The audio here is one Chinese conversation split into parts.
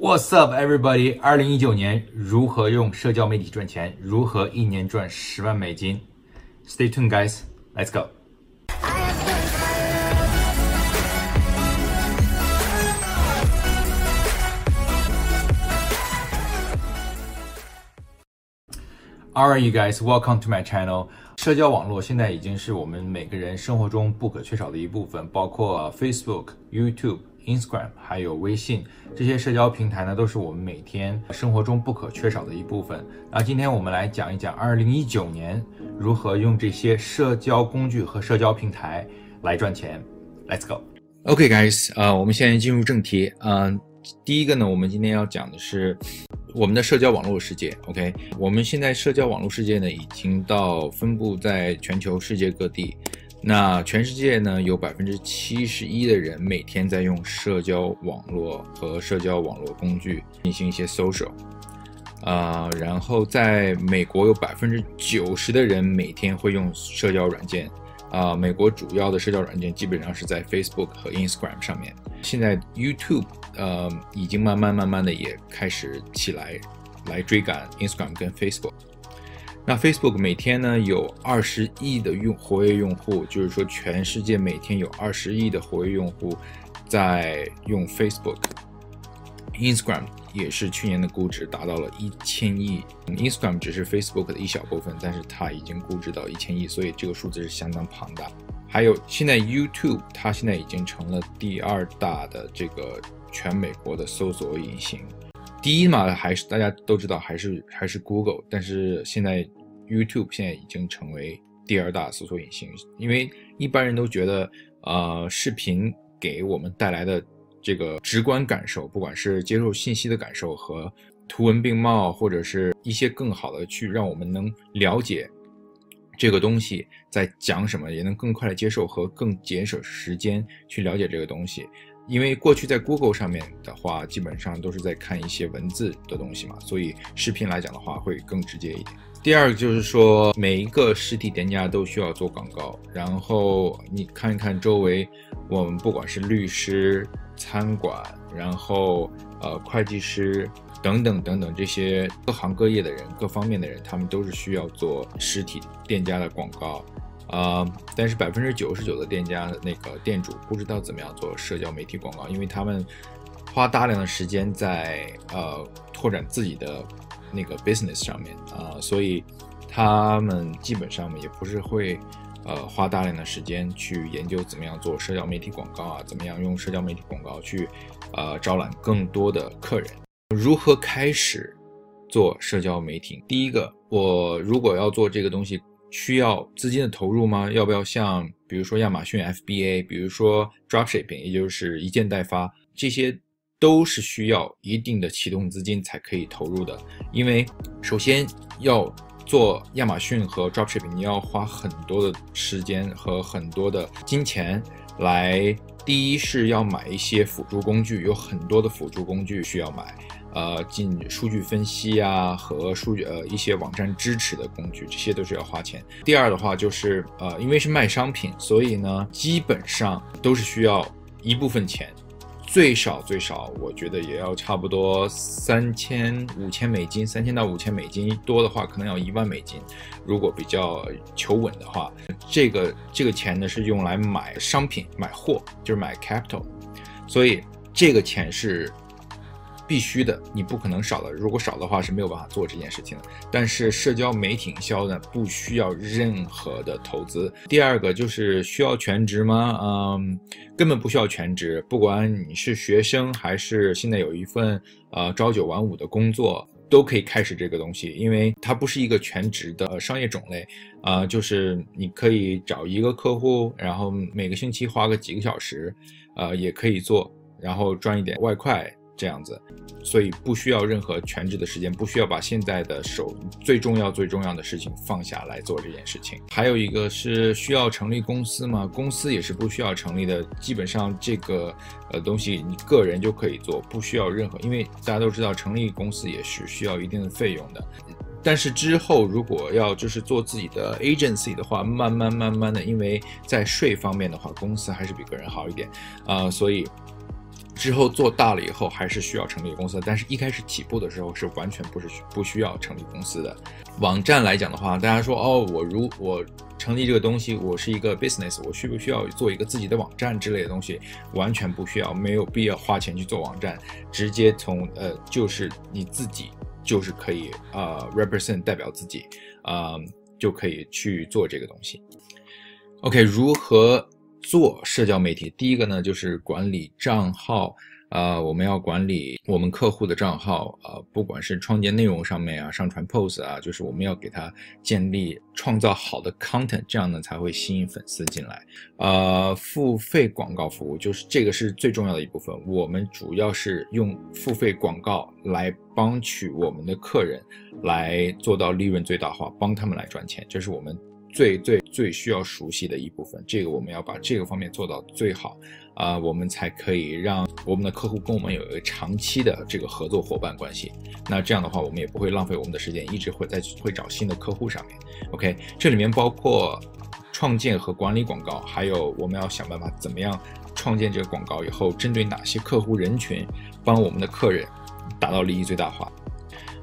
What's up, everybody？ 2019年如何用社交媒体赚钱？如何一年赚10万美金 ？Stay tuned, guys. Let's go. Alright, you guys, welcome to my channel. 社交网络现在已经是我们每个人生活中不可缺少的一部分，包括 Facebook、YouTube。 Instagram 还有微信这些社交平台呢，都是我们每天生活中不可缺少的一部分。那今天我们来讲一讲2019年如何用这些社交工具和社交平台来赚钱。Let's go. OK, guys， 我们现在进入正题。第一个呢，我们今天要讲的是我们的社交网络世界。OK， 我们现在社交网络世界呢，已经到分布在全球世界各地。 那全世界呢，有 71% 的人每天在用社交网络和社交网络工具进行一些 social， 然后在美国有 90% 的人每天会用社交软件，美国主要的社交软件基本上是在 Facebook 和 Instagram 上面。现在 YouTube 已经慢慢的也开始起来追赶 Instagram 跟 Facebook。 那 Facebook 每天呢有20亿的活跃用户，就是说全世界每天有20亿的活跃用户在用 Facebook。Instagram 也是去年的估值达到了1000亿。Instagram 只是 Facebook 的一小部分，但是它已经估值到1000亿，所以这个数字是相当庞大。还有现在 YouTube 它现在已经成了第2大的这个全美国的搜索引擎。第一嘛，还是大家都知道还是 Google， 但是现在 YouTube 现在已经成为第2大搜索引擎，因为一般人都觉得，视频给我们带来的这个直观感受，不管是接受信息的感受和图文并茂，或者是一些更好的去让我们能了解这个东西在讲什么，也能更快的接受和更节省时间去了解这个东西。 因为过去在 Google 上面的话，基本上都是在看一些文字的东西嘛，所以视频来讲的话会更直接一点。第二个就是说，每一个实体店家都需要做广告，然后你看一看周围，我们不管是律师、餐馆，然后会计师等等这些各行各业的人、各方面的人，他们都是需要做实体店家的广告。 但是 99% 的店家那个店主不知道怎么样做社交媒体广告，因为他们花大量的时间在拓展自己的那个 business 上面所以他们基本上也不是会花大量的时间去研究怎么样做社交媒体广告啊，怎么样用社交媒体广告去招揽更多的客人。如何开始做社交媒体？第一个，我如果要做这个东西。 需要资金的投入吗？要不要像比如说亚马逊 FBA， 比如说 dropshipping， 也就是一件代发，这些都是需要一定的启动资金才可以投入的。因为首先要做亚马逊和 dropshipping， 你要花很多的时间和很多的金钱来。第一是要买一些辅助工具，有很多的辅助工具需要买。进数据分析啊和一些网站支持的工具，这些都是要花钱。第二的话就是因为是卖商品，所以呢基本上都是需要一部分钱，最少我觉得也要差不多3000到5000美金，3000到5000美金多的话可能要1万美金，如果比较求稳的话，这个钱呢是用来买商品买货，就是买 capital， 所以这个钱是。 必须的，你不可能少的。如果少的话是没有办法做这件事情的。但是社交媒体营销呢，不需要任何的投资。第二个就是需要全职吗？根本不需要全职。不管你是学生还是现在有一份朝9晚5的工作，都可以开始这个东西，因为它不是一个全职的商业种类。就是你可以找一个客户，然后每个星期花个几个小时，也可以做，然后赚一点外快。 这样子，所以不需要任何全职的时间，不需要把现在的最重要的事情放下来做这件事情。还有一个是需要成立公司吗？公司也是不需要成立的，基本上这个东西你个人就可以做，不需要任何，因为大家都知道成立公司也是需要一定的费用的。但是之后如果要就是做自己的 agency 的话，慢慢的，因为在税方面的话，公司还是比个人好一点所以。之后做大了以后还是需要成立公司，但是一开始起步的时候是完全不需要成立公司的。网站来讲的话，大家说哦，我成立这个东西，我是一个 business， 我需不需要做一个自己的网站之类的东西？完全不需要，没有必要花钱去做网站，直接从就是你自己就是可以represent 代表自己就可以去做这个东西。OK， 如何做社交媒体？第一个呢，就是管理账号。我们要管理我们客户的账号，不管是创建内容上面啊，上传 post 啊，就是我们要给他建立创造好的 content， 这样呢才会吸引粉丝进来。付费广告服务，就是这个是最重要的一部分，我们主要是用付费广告来帮取我们的客人，来做到利润最大化，帮他们来赚钱，这是我们最需要熟悉的一部分，这个我们要把这个方面做到最好，我们才可以让我们的客户跟我们有一个长期的这个合作伙伴关系。那这样的话，我们也不会浪费我们的时间，一直会找新的客户上面。OK， 这里面包括创建和管理广告，还有我们要想办法怎么样创建这个广告以后，针对哪些客户人群，帮我们的客人达到利益最大化。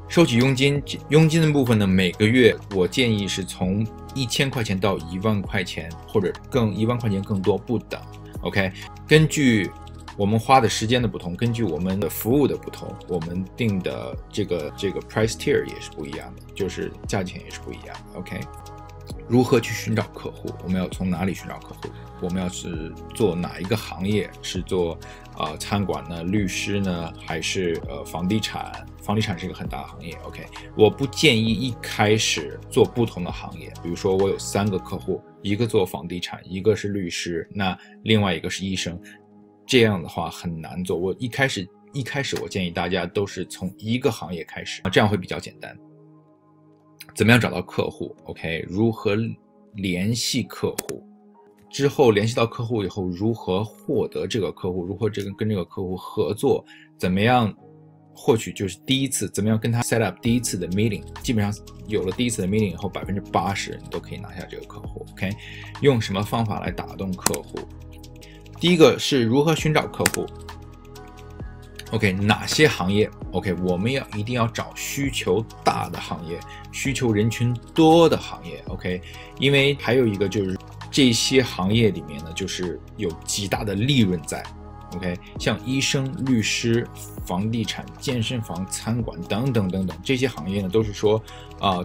收取佣金，佣金的部分呢，每个月我建议是从1000块钱到1万块钱，或者1万块钱更多不等。OK， 根据我们花的时间的不同，根据我们的服务的不同，我们定的这个 price tier 也是不一样的，就是价钱也是不一样的。OK， 如何去寻找客户？我们要从哪里寻找客户？我们要是做哪一个行业？是做餐馆呢？律师呢？还是房地产？房地产是一个很大的行业。OK， 我不建议一开始做不同的行业。比如说，我有3个客户，一个做房地产，一个是律师，那另外一个是医生。这样的话很难做。我一开始我建议大家都是从一个行业开始，这样会比较简单。怎么样找到客户 ？OK， 如何联系客户？之后联系到客户以后，如何获得这个客户，如何跟这个客户合作，怎么样获取，就是第一次怎么样跟他 set up 第一次的 meeting， 基本上有了第一次的 meeting 以后，80%你都可以拿下这个客户。OK， 用什么方法来打动客户？第一个是如何寻找客户。OK， 哪些行业 ？OK， 我们一定要找需求大的行业，需求人群多的行业。OK， 因为还有一个就是。这些行业里面呢，就是有极大的利润在 ，OK， 像医生、律师、房地产、健身房、餐馆等等等等，这些行业呢，都是说，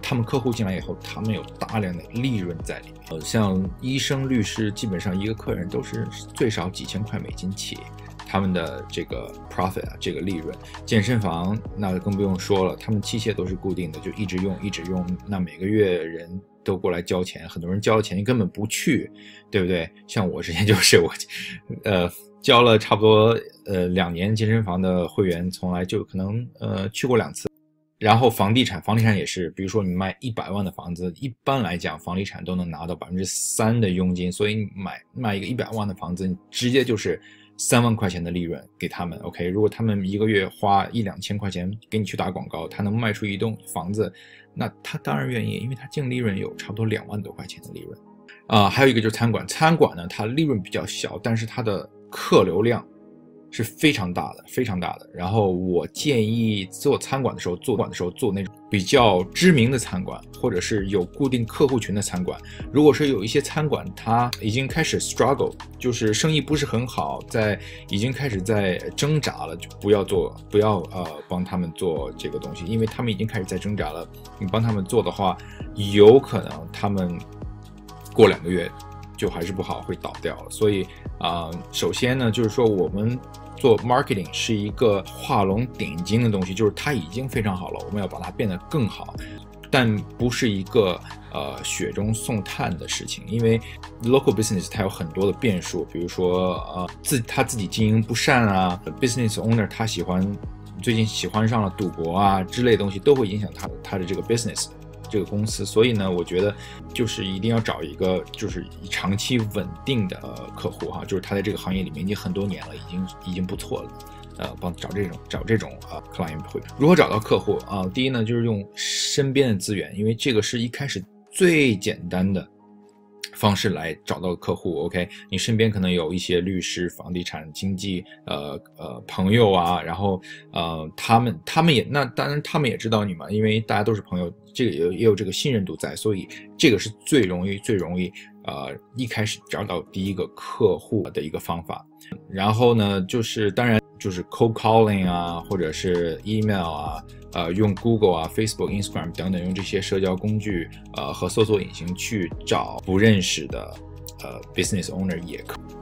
他们客户进来以后，他们有大量的利润在里面。像医生、律师，基本上一个客人都是最少$几千起，他们的这个 profit 啊，这个利润。健身房那更不用说了，他们器械都是固定的，就一直用，那每个月人。都过来交钱，很多人交了钱根本不去，对不对？像我之前就是我，交了差不多2年健身房的会员，从来就可能去过2次。然后房地产也是，比如说你卖100万的房子，一般来讲房地产都能拿到3%的佣金，所以你卖一个100万的房子，你直接就是3万块钱的利润给他们。OK， 如果他们一个月花1-2千块钱给你去打广告，他能卖出一栋房子，那他当然愿意，因为他净利润有差不多2万多块钱的利润。还有一个就是餐馆呢，它利润比较小，但是它的客流量是非常大的。然后我建议做餐馆的时候做那种比较知名的餐馆，或者是有固定客户群的餐馆。如果是有一些餐馆它已经开始 struggle， 就是生意不是很好，已经开始在挣扎了，就不要帮他们做这个东西，因为他们已经开始在挣扎了，你帮他们做的话，有可能他们过2个月就还是不好，会倒掉了。所以首先呢，就是说我们做 marketing 是一个画龙点睛的东西，就是它已经非常好了，我们要把它变得更好，但不是一个雪中送炭的事情，因为 local business 它有很多的变数，比如说他自己经营不善啊 ，business owner 他最近喜欢上了赌博啊之类的东西，都会影响他的这个 business。这个公司，所以呢，我觉得就是一定要找一个就是长期稳定的客户哈，就是他在这个行业里面已经很多年了，已经不错了，找这种client 会如何找到客户啊？第一呢，就是用身边的资源，因为这个是一开始最简单的方式来找到客户 ，OK， 你身边可能有一些律师、房地产经纪朋友啊，然后他们也那当然他们也知道你嘛，因为大家都是朋友，这个也有这个信任度在，所以这个是最容易一开始找到第一个客户的一个方法。然后呢，就是当然就是 cold calling 啊，或者是 email 啊，用 Google 啊、Facebook、Instagram 等等，用这些社交工具和搜索引擎去找不认识的business owner 也可以。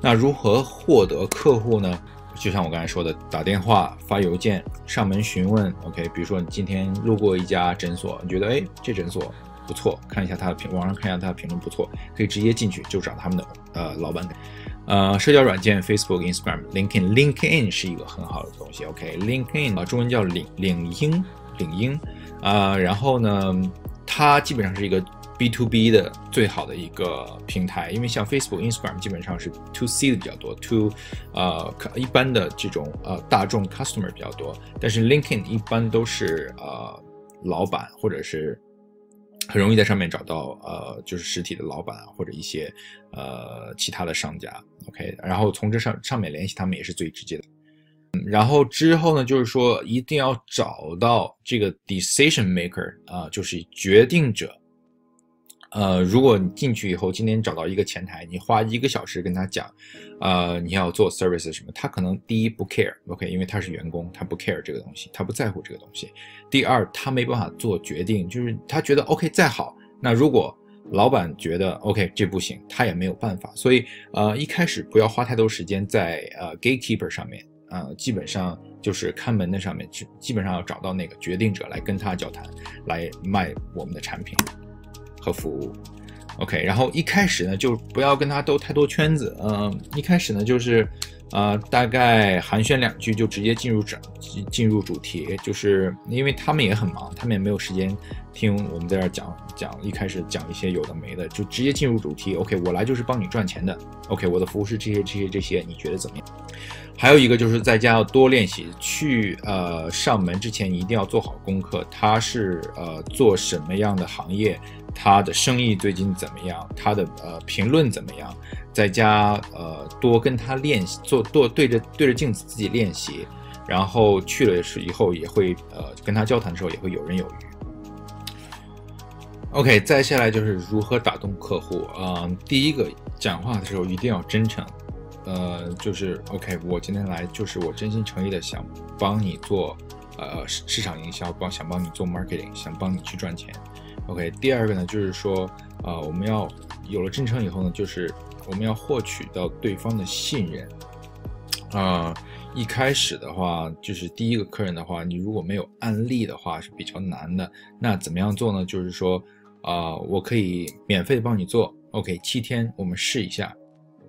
那如何获得客户呢？就像我刚才说的，打电话、发邮件、上门询问。OK， 比如说你今天路过一家诊所，你觉得这诊所不错，看一下他的网上看一下他的评论不错，可以直接进去就找他们的老板。社交软件 Facebook、Instagram、LinkedIn 是一个很好的东西。OK，LinkedIn 中文叫领英然后呢，它基本上是一个 B2B 的最好的一个平台，因为像 Facebook、Instagram 基本上是 2C 的比较多 ，to 一般的这种大众 customer 比较多，但是 LinkedIn 一般都是老板或者是。很容易在上面找到就是实体的老板或者一些其他的商家 ，OK， 然后从这上面联系他们也是最直接的。然后之后呢，就是说一定要找到这个 decision maker 就是决定者。如果你进去以后，今天找到一个前台，你花1个小时跟他讲，你要做 service 什么，他可能第一不 care，OK， 因为他是员工，他不 care 这个东西，他不在乎这个东西。第二，他没办法做决定，就是他觉得 OK 再好，那如果老板觉得 OK 这不行，他也没有办法。所以一开始不要花太多时间在gatekeeper 上面，基本上就是看门的上面，基本上要找到那个决定者来跟他交谈，来卖我们的产品。和服务 ，OK， 然后一开始呢，就不要跟他兜太多圈子，一开始呢就是，大概寒暄2句就直接进入主题，就是因为他们也很忙，他们也没有时间听我们在这讲，一开始讲一些有的没的，就直接进入主题。OK， 我来就是帮你赚钱的。OK， 我的服务是这些，你觉得怎么样？还有一个就是在家要多练习，去上门之前一定要做好功课，他是做什么样的行业，他的生意最近怎么样，他的评论怎么样，在家多跟他练习，对着镜子自己练习，然后去了以后也会跟他交谈的时候也会游刃有余。OK， 再下来就是如何打动客户第一个讲话的时候一定要真诚。就是 OK， 我今天来就是我真心诚意的想帮你做市场营销，想帮你做 marketing， 想帮你去赚钱。OK， 第二个呢就是说我们要有了真诚以后呢，就是我们要获取到对方的信任。一开始的话，就是第一个客人的话，你如果没有案例的话是比较难的。那怎么样做呢？就是说我可以免费帮你做 ，OK， 7天我们试一下。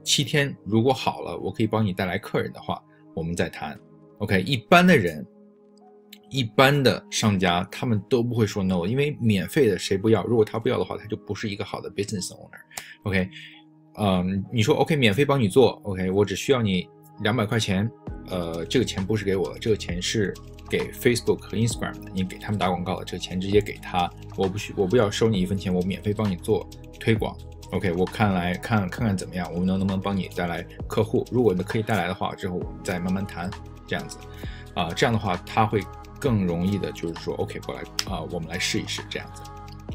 7天如果好了，我可以帮你带来客人的话，我们再谈。OK， 一般的商家他们都不会说 no， 因为免费的谁不要？如果他不要的话，他就不是一个好的 business owner。OK， 你说 OK 免费帮你做 ，OK， 我只需要你200块钱，这个钱不是给我的，这个钱是给 Facebook 和 Instagram 的，你给他们打广告的，这个钱直接给他，我不要收你1分钱，我免费帮你做推广。OK， 我看看怎么样，我们能不能帮你带来客户？如果可以带来的话，之后我们再慢慢谈，这样子，这样的话他会更容易的，就是说 OK， 我们来试一试这样子，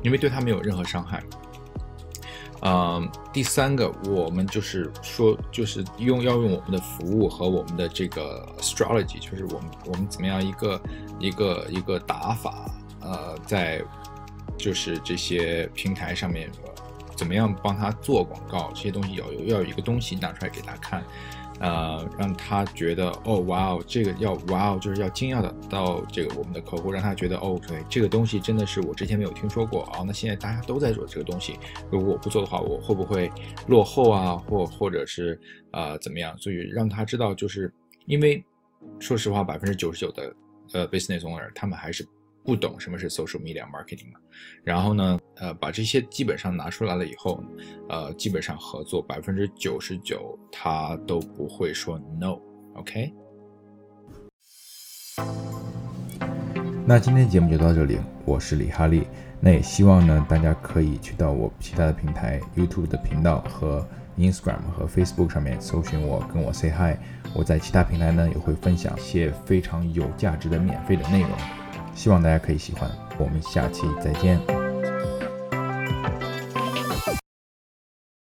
因为对他没有任何伤害。第三个，我们就是说，就是要用我们的服务和我们的这个 strategy， 就是我们怎么样一个打法，在就是这些平台上面。怎么样帮他做广告？这些东西要有一个东西拿出来给他看，让他觉得哦，哇哦，这个要哇哦，就是要惊讶的到这个我们的客户，让他觉得哦，对，这个东西真的是我之前没有听说过啊。那现在大家都在做这个东西，如果我不做的话，我会不会落后啊？或者是怎么样？所以让他知道，就是因为说实话，99%的business owner 他们还是。不懂什么是 social media marketing 嘛，然后呢，把这些基本上拿出来了以后，基本上合作99%他都不会说 no，OK。那今天节目就到这里，我是李哈利。那也希望呢，大家可以去到我其他的平台 YouTube 的频道和 Instagram 和 Facebook 上面搜寻我，跟我 say hi。我在其他平台呢也会分享一些非常有价值的免费的内容，希望大家可以喜欢。我们下期再见。